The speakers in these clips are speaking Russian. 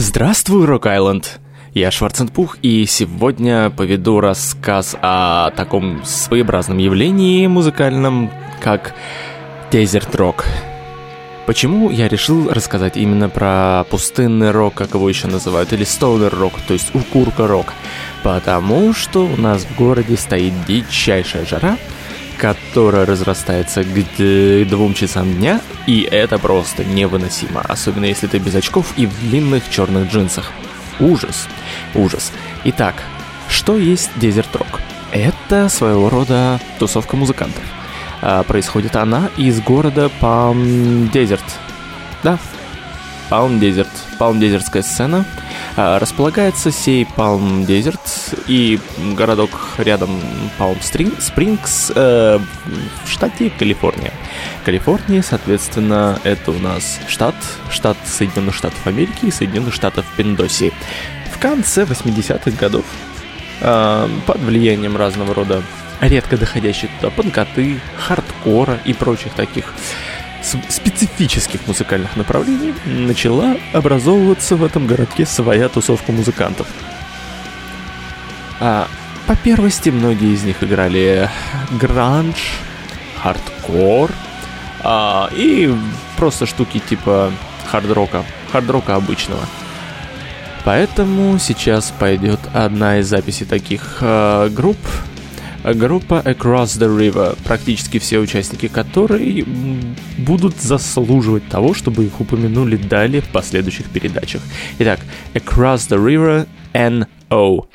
Здравствуй, Рок-Айленд! Я Шварценпух, и сегодня поведу рассказ о таком своеобразном явлении музыкальном, как Desert Rock. Почему я решил рассказать именно про пустынный рок, как его еще называют, или стоунер рок, то есть укурка-рок? Потому что у нас в городе стоит дичайшая жара, которая разрастается к 2 часам дня, и это просто невыносимо, особенно если ты без очков и в длинных черных джинсах. Ужас, ужас. Итак, что есть Desert Rock? Это своего рода тусовка музыкантов. Происходит она из города Palm Desert. Да, Palm Desert, Palm-дезертская сцена. Располагается сей Palm Desert и городок рядом Palm Springs в штате Калифорния. Калифорния, соответственно, это у нас штат Соединенных Штатов Америки и Соединенных Штатов Пиндосии. В конце 80-х годов под влиянием разного рода редко доходящих туда панкоты, хардкора и прочих таких специфических музыкальных направлений начала образовываться в этом городке своя тусовка музыкантов. По первости многие из них играли гранж, хардкор и просто штуки типа хард-рока обычного. Поэтому сейчас пойдет одна из записей таких групп. Группа Across the River, практически все участники которой будут заслуживать того, чтобы их упомянули далее в последующих передачах. Итак, Across the River N.O.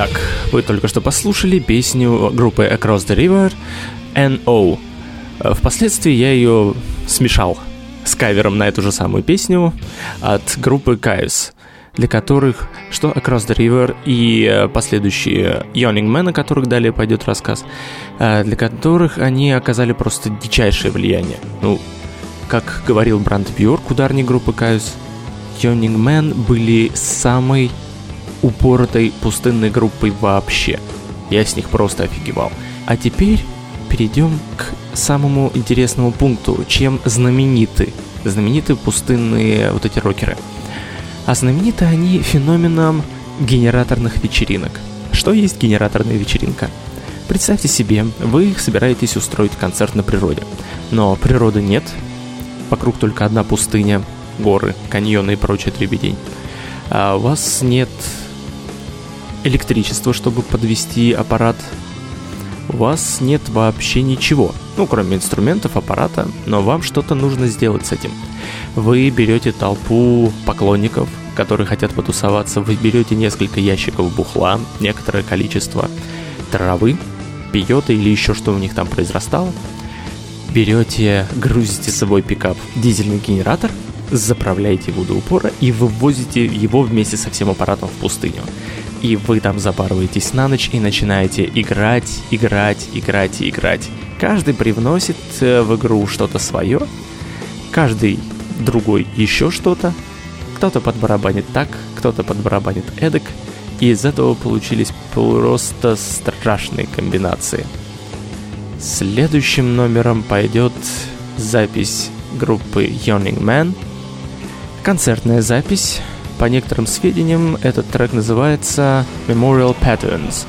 Итак, вы только что послушали песню группы Across the River N.O. Впоследствии я ее смешал с кавером на эту же самую песню от группы Kyuss, для которых что Across the River и последующие Yawning Man, о которых далее пойдет рассказ, для которых они оказали просто дичайшее влияние. Ну, как говорил Брант Бьорк, ударник группы Kyuss, Yawning Man были самой упоротой пустынной группой вообще. Я с них просто офигевал. А теперь перейдем к самому интересному пункту, чем знамениты пустынные вот эти рокеры. А знамениты они феноменом генераторных вечеринок. Что есть генераторная вечеринка? Представьте себе, вы собираетесь устроить концерт на природе, но природы нет, вокруг только одна пустыня, горы, каньоны и прочая дребедень. А у вас нет электричества, чтобы подвести аппарат. У вас нет вообще ничего, ну, кроме инструментов, аппарата, но вам что-то нужно сделать с этим. Вы берете толпу поклонников, которые хотят потусоваться, вы берете несколько ящиков бухла, некоторое количество травы, пиоты или еще что у них там произрастало. Берете, грузите с собой пикап, дизельный генератор, заправляете его до упора и вывозите его вместе со всем аппаратом в пустыню. И вы там запарываетесь на ночь и начинаете играть. Каждый привносит в игру что-то свое, каждый другой еще что-то. Кто-то подбарабанит так, кто-то подбарабанит эдак. И из этого получились просто страшные комбинации. Следующим номером пойдет запись группы Yawning Man. Концертная запись. По некоторым сведениям, этот трек называется Memorial Patterns.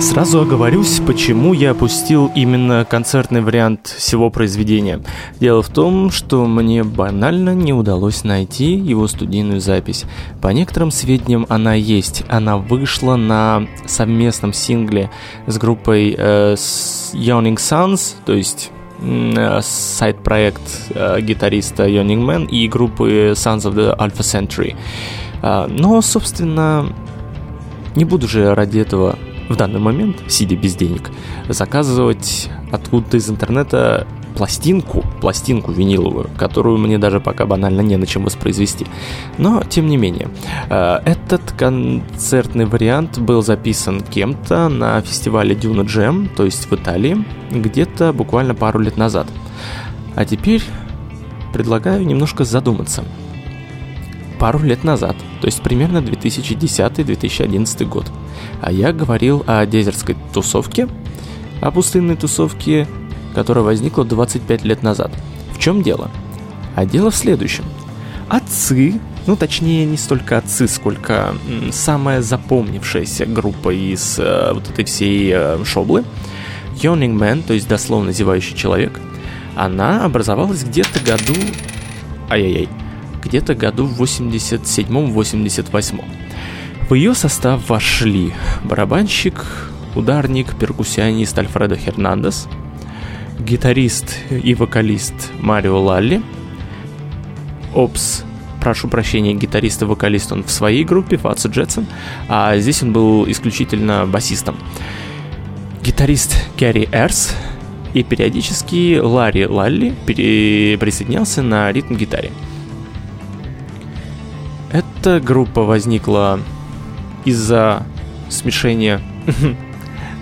Сразу оговорюсь, почему я опустил именно концертный вариант всего произведения. Дело в том, что мне банально не удалось найти его студийную запись. По некоторым сведениям она есть. Она вышла на совместном сингле с группой Yawning Sons, то есть сайт-проект гитариста Yawning Man и группы Sons of the Alpha Centauri. Но, собственно, не буду же ради этого в данный момент, сидя без денег, заказывать откуда-то из интернета пластинку виниловую, которую мне даже пока банально не на чем воспроизвести. Но, тем не менее, этот концертный вариант был записан кем-то на фестивале Duna Jam, то есть в Италии, где-то буквально пару лет назад. А теперь предлагаю немножко задуматься. Пару лет назад, то есть примерно 2010-2011 год. А я говорил о дезертской тусовке, о пустынной тусовке, которая возникла 25 лет назад. В чем дело? А дело в следующем. Отцы, ну точнее не столько отцы, сколько самая запомнившаяся группа из вот этой всей шоблы, Yawning Man, то есть дословно зевающий человек, она образовалась где-то году в 87-88. В ее состав вошли барабанщик, ударник, перкуссионист Альфредо Хернандес, гитарист и вокалист Марио Лалли. Гитарист и вокалист он в своей группе, Фатса Джетсон, а здесь он был исключительно басистом. Гитарист Гэри Эрс и периодически Ларри Лалли присоединялся на ритм-гитаре. Эта группа возникла из-за смешения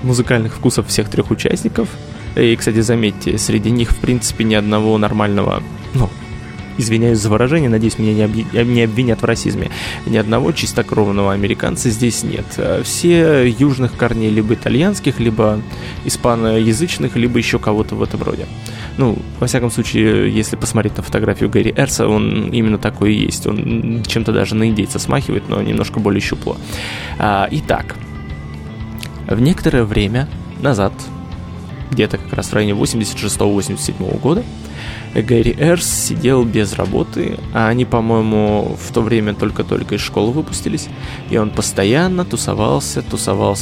музыкальных вкусов всех трех участников. И, кстати, заметьте, среди них, в принципе, ни одного нормального, извиняюсь за выражение, надеюсь, меня не обвинят в расизме, ни одного чистокровного американца здесь нет. Все южных корней, либо итальянских, либо испаноязычных, либо еще кого-то в этом роде. Во всяком случае, если посмотреть на фотографию Гэри Эрса, он именно такой и есть. Он чем-то даже на индейца смахивает, но немножко более щупло. Итак, в некоторое время назад, где-то как раз в районе 86-87 года, Гэри Эрс сидел без работы, а они, по-моему, в то время только-только из школы выпустились, и он постоянно тусовался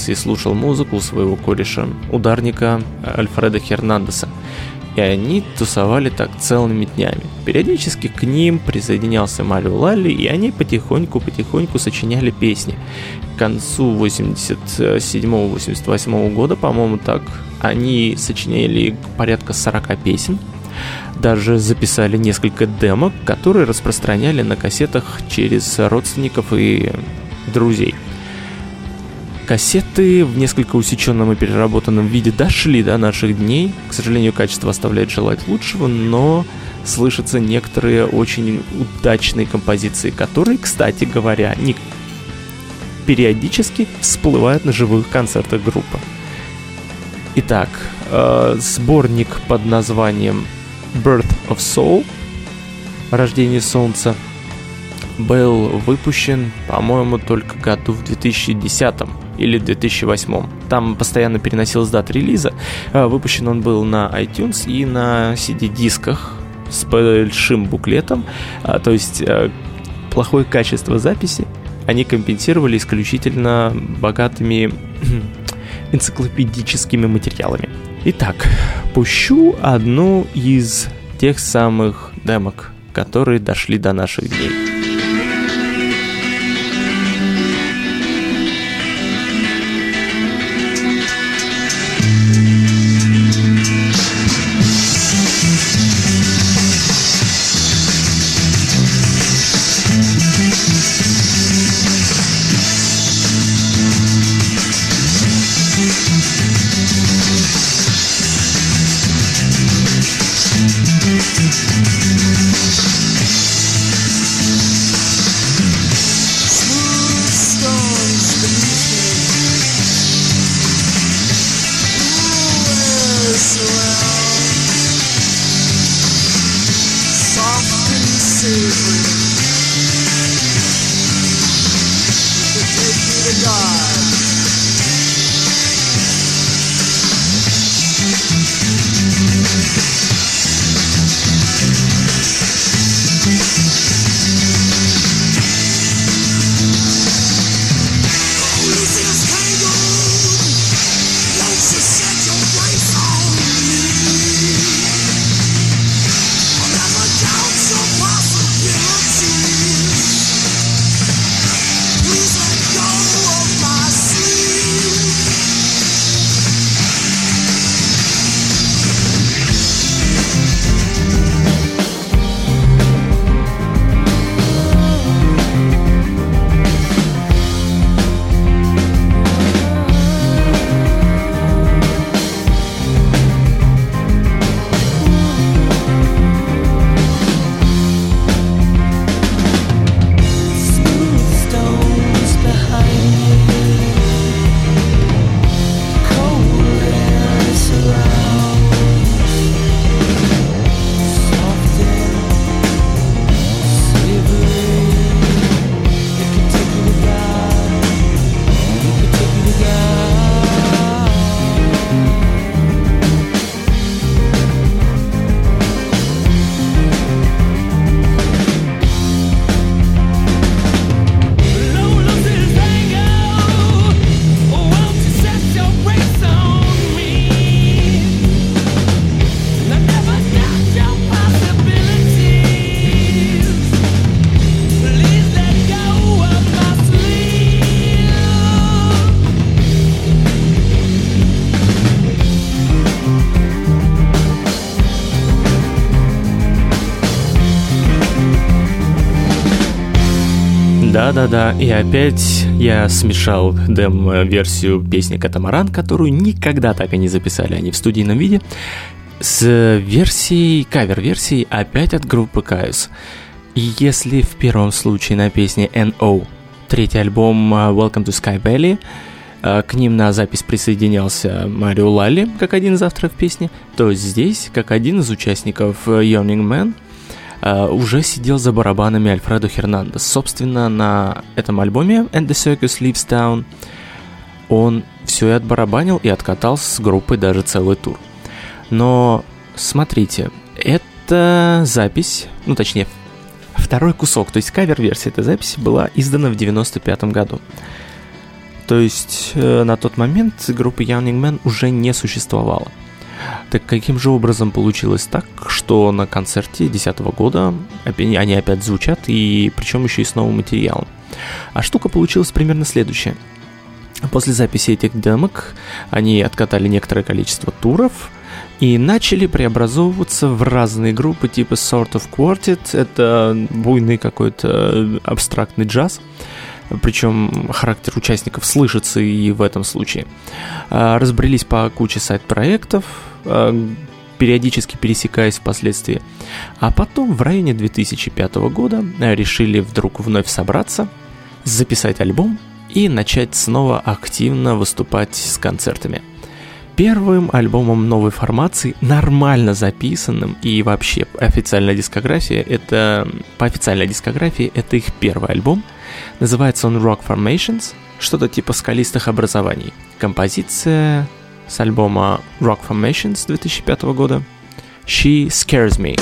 и слушал музыку у своего кореша, ударника Альфреда Хернандеса. И они тусовали так целыми днями. Периодически к ним присоединялся Марио Лалли, и они потихоньку-потихоньку сочиняли песни. К концу 87-88 года, по-моему, так, они сочиняли порядка 40 песен. Даже записали несколько демок, которые распространяли на кассетах через родственников и друзей. Кассеты в несколько усеченном и переработанном виде дошли до наших дней. К сожалению, качество оставляет желать лучшего, но слышатся некоторые очень удачные композиции, которые, кстати говоря, периодически всплывают на живых концертах группы. Итак, сборник под названием Birth of Soul, Рождение Солнца, был выпущен, по-моему, только году в 2010 или 2008. Там постоянно переносилась дата релиза. Выпущен он был на iTunes и на CD-дисках с большим буклетом. То есть плохое качество записи они компенсировали исключительно богатыми энциклопедическими материалами. Итак, пущу одну из тех самых демок, которые дошли до наших дней. Да-да-да, и опять я смешал демо-версию песни «Катамаран», которую никогда так и не записали они в студийном виде, с версией, кавер-версией опять от группы Kyuss. И если в первом случае на песне N.O., третий альбом Welcome to Sky Valley, к ним на запись присоединялся Марио Лалли, как один из авторов песни, то здесь, как один из участников Yawning Man, уже сидел за барабанами Альфредо Хернандес. Собственно, на этом альбоме And the Circus Leaves Town он все и отбарабанил и откатал с группой даже целый тур. Но, смотрите, эта запись, ну точнее, второй кусок, то есть кавер-версия этой записи была издана в 95 году. То есть на тот момент группа Yawning Man уже не существовала. Так каким же образом получилось так, что на концерте 2010 года они опять звучат, и причем еще и с новым материалом? А штука получилась примерно следующая. После записи этих демок они откатали некоторое количество туров и начали преобразовываться в разные группы типа Sort of Quartet. Это буйный какой-то абстрактный джаз. Причем характер участников слышится и в этом случае. Разбрелись по куче сайт-проектов, периодически пересекаясь впоследствии. А потом в районе 2005 года решили вдруг вновь собраться, записать альбом и начать снова активно выступать с концертами. Первым альбомом новой формации, нормально записанным, и вообще по официальной дискографии это их первый альбом. Называется он Rock Formations, что-то типа скалистых образований. Композиция с альбома Rock Formations 2005 года «She Scares Me».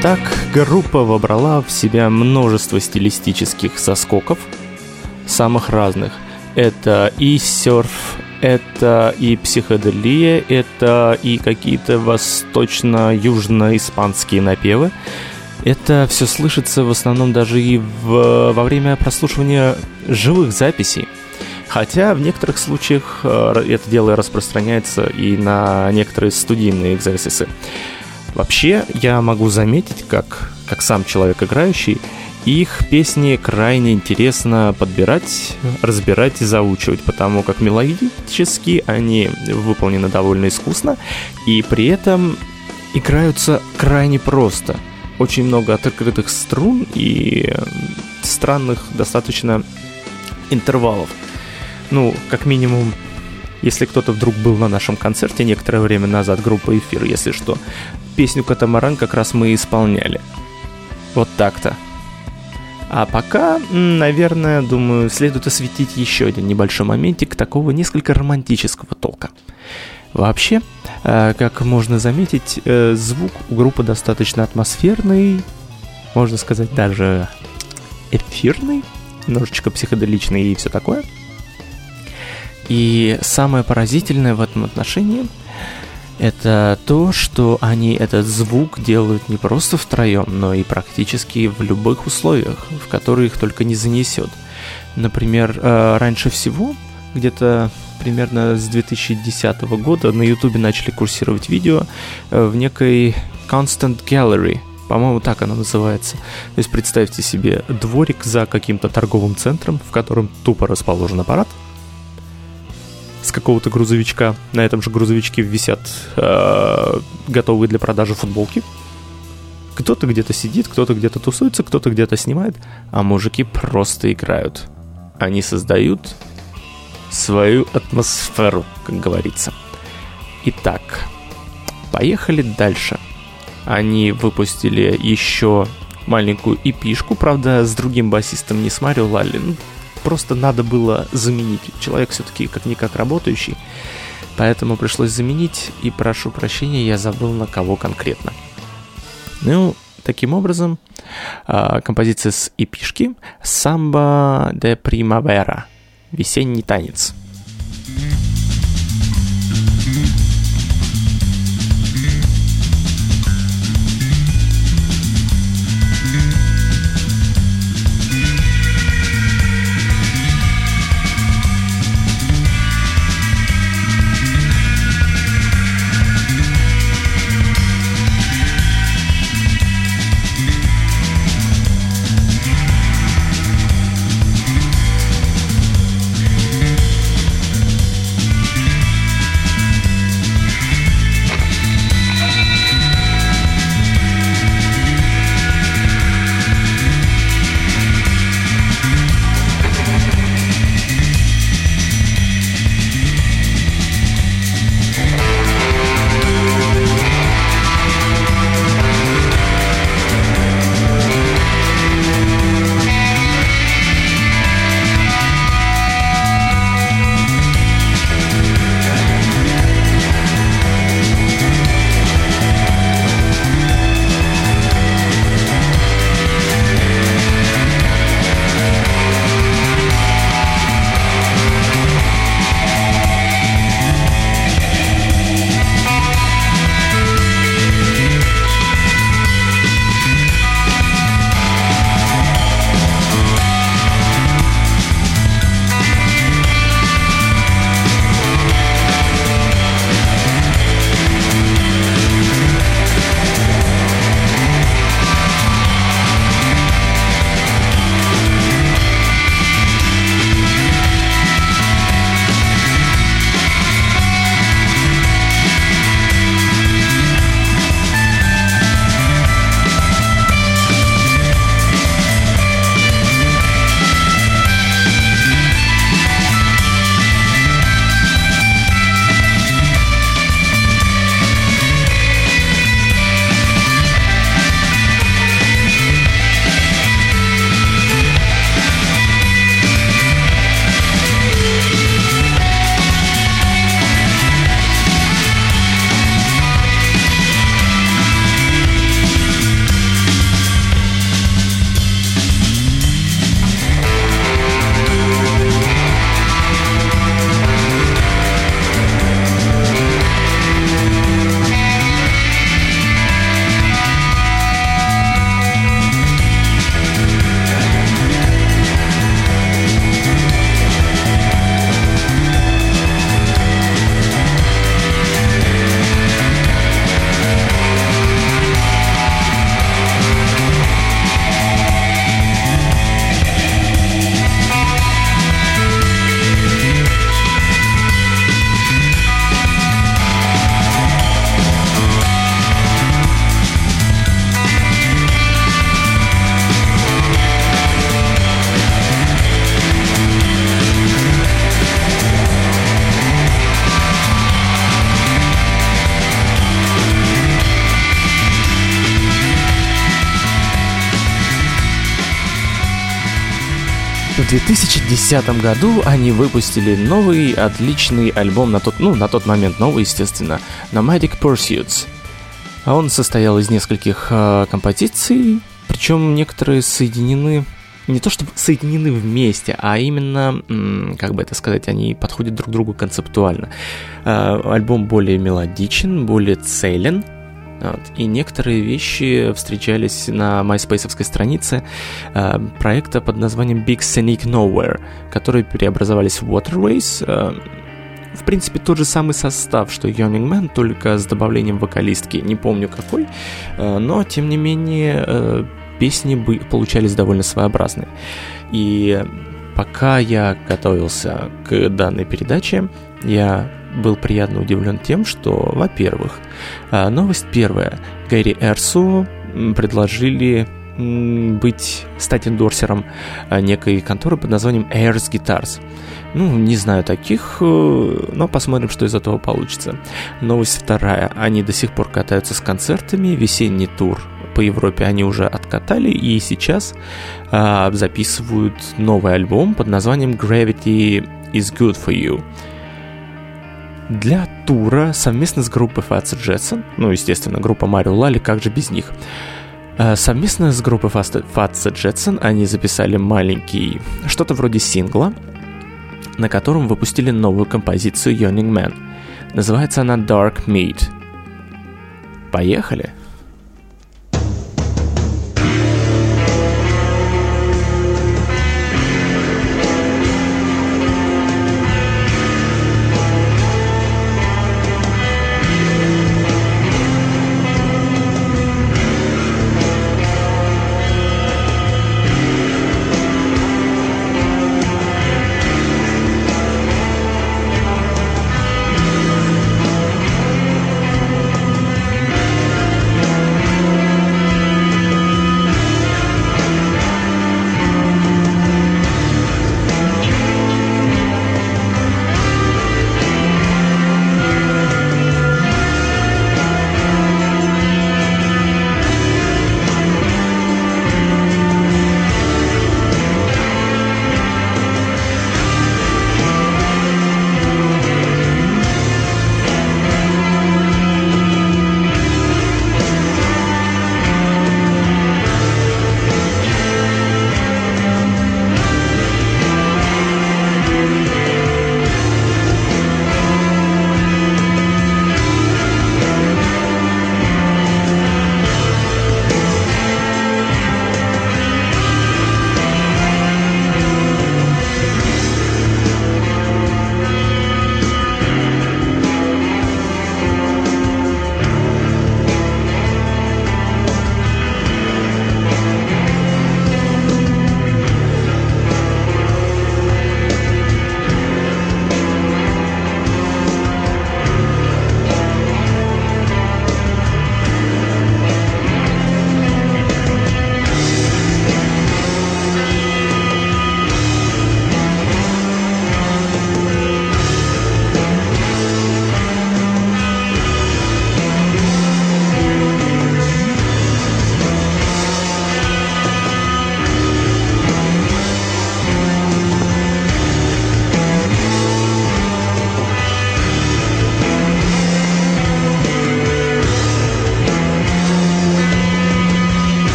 Так группа вобрала в себя множество стилистических соскоков, самых разных. Это и серф, это и психоделия, это и какие-то восточно-южно-испанские напевы. Это все слышится в основном даже и во время прослушивания живых записей. Хотя в некоторых случаях это дело распространяется и на некоторые студийные экзерсисы. Вообще, я могу заметить, как сам человек играющий, их песни крайне интересно подбирать, разбирать и заучивать, потому как мелодически они выполнены довольно искусно и при этом играются крайне просто. Очень много открытых струн и странных достаточно интервалов. Ну, как минимум, если кто-то вдруг был на нашем концерте некоторое время назад, группа «Эфир», если что, песню «Катамаран» как раз мы и исполняли. Вот так-то. А пока, наверное, думаю, следует осветить еще один небольшой моментик такого несколько романтического толка. Вообще, как можно заметить, звук у группы достаточно атмосферный, можно сказать, даже эфирный, немножечко психоделичный и все такое. И самое поразительное в этом отношении – это то, что они этот звук делают не просто втроем, но и практически в любых условиях, в которые их только не занесет. Например, раньше всего, где-то примерно с 2010 года, на YouTube начали курсировать видео в некой Constant Gallery, по-моему, так она называется. То есть представьте себе дворик за каким-то торговым центром, в котором тупо расположен аппарат с какого-то грузовичка. На этом же грузовичке висят готовые для продажи футболки. Кто-то где-то сидит, кто-то где-то тусуется, кто-то где-то снимает, а мужики просто играют. Они создают свою атмосферу, как говорится. Итак, поехали дальше. Они выпустили еще маленькую эпишку, правда, с другим басистом, не с Марио Лалли. Просто надо было заменить. Человек все-таки как-никак работающий, поэтому пришлось заменить. И прошу прощения, я забыл, на кого конкретно. Ну, таким образом, композиция с эпишки «Самба де Примавера» — «Весенний танец». 2010 году они выпустили новый отличный альбом, на тот момент новый, естественно, Nomadic Pursuits. Он состоял из нескольких композиций, причем некоторые соединены, не то чтобы соединены вместе, а именно, как бы это сказать, они подходят друг другу концептуально. Альбом более мелодичен, более целен. Вот. И некоторые вещи встречались на MySpace-овской странице проекта под названием Big Snake Nowhere, которые преобразовались в Waterways. В принципе, тот же самый состав, что Yawning Man, только с добавлением вокалистки, не помню какой, но, тем не менее, песни получались довольно своеобразные. И пока я готовился к данной передаче, я был приятно удивлен тем, что, во-первых, новость первая. Гэри Эрсу предложили стать эндорсером некой конторы под названием Air's Guitars. Не знаю таких, но посмотрим, что из этого получится. Новость вторая. Они до сих пор катаются с концертами. Весенний тур по Европе они уже откатали и сейчас записывают новый альбом под названием Gravity is good for you. Для тура совместно с группой Фатса Джетсон, естественно, группа Марио Лалли, как же без них. Совместно с группой Фатса Джетсон они записали маленький, что-то вроде сингла, на котором выпустили новую композицию Yawning Man. Называется она Dark Meat. Поехали!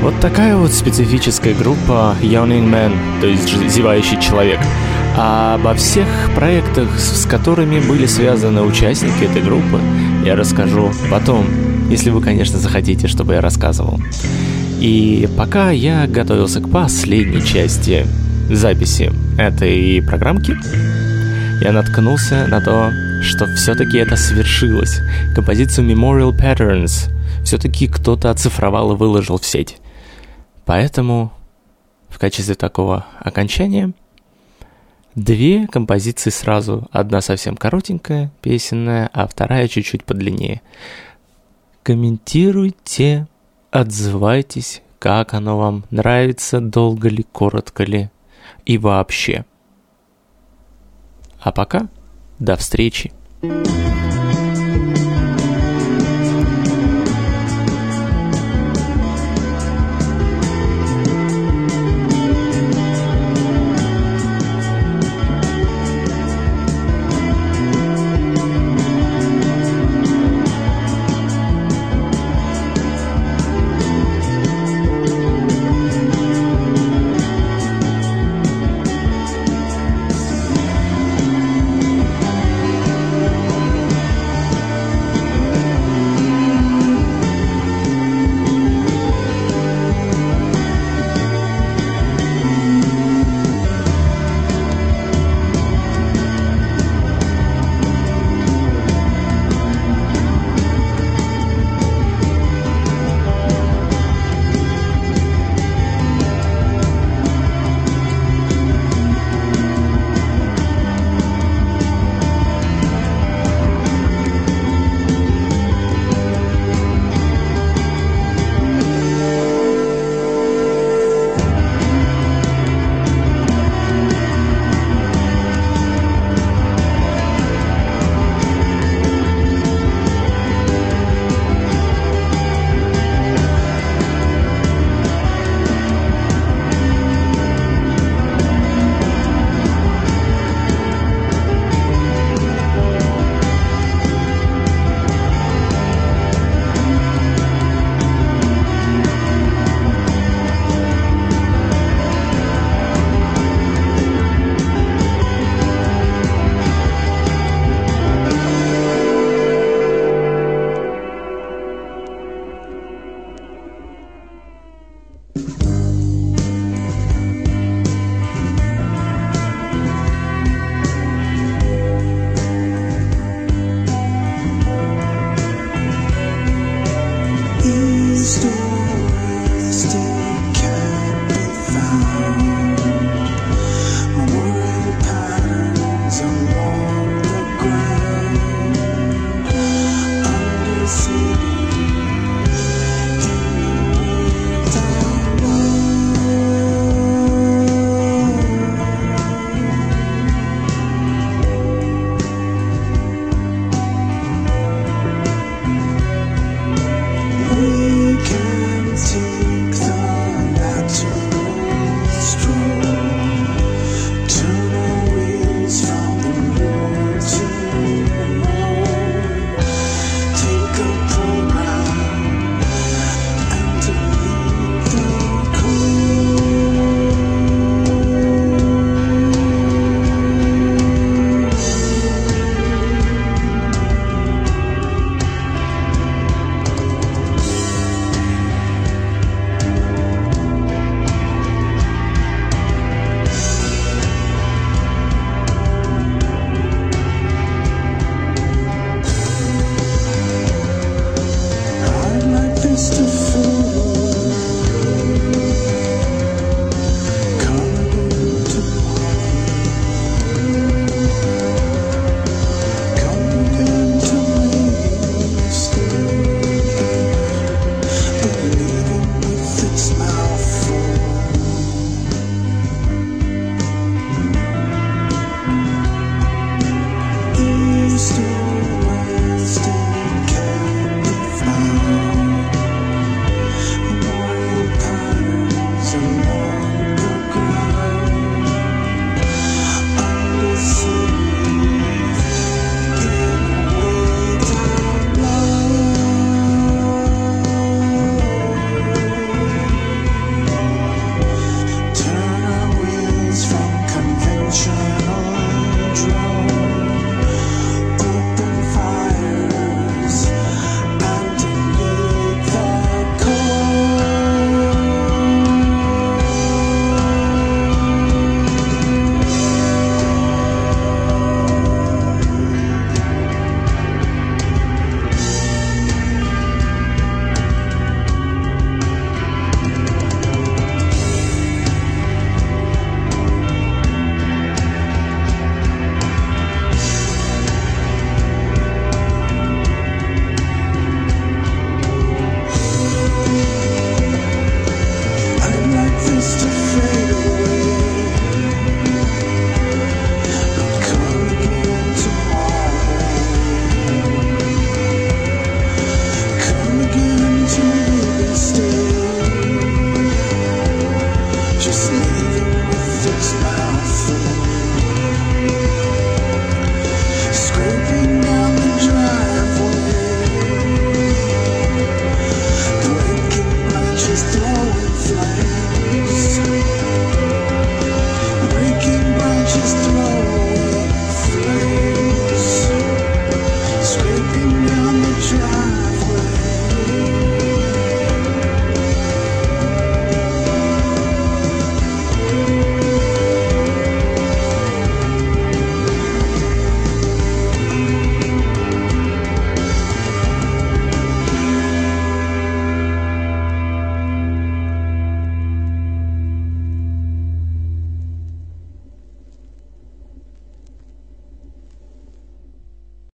Вот такая вот специфическая группа Yawning Man, то есть зевающий человек. А обо всех проектах, с которыми были связаны участники этой группы, я расскажу потом, если вы, конечно, захотите, чтобы я рассказывал. И пока я готовился к последней части записи этой программки, я наткнулся на то, что все-таки это свершилось. Композицию Memorial Patterns все-таки кто-то оцифровал и выложил в сеть. Поэтому в качестве такого окончания две композиции сразу. Одна совсем коротенькая, песенная, а вторая чуть-чуть подлиннее. Комментируйте, отзывайтесь, как оно вам нравится, долго ли, коротко ли и вообще. А пока до встречи. See you.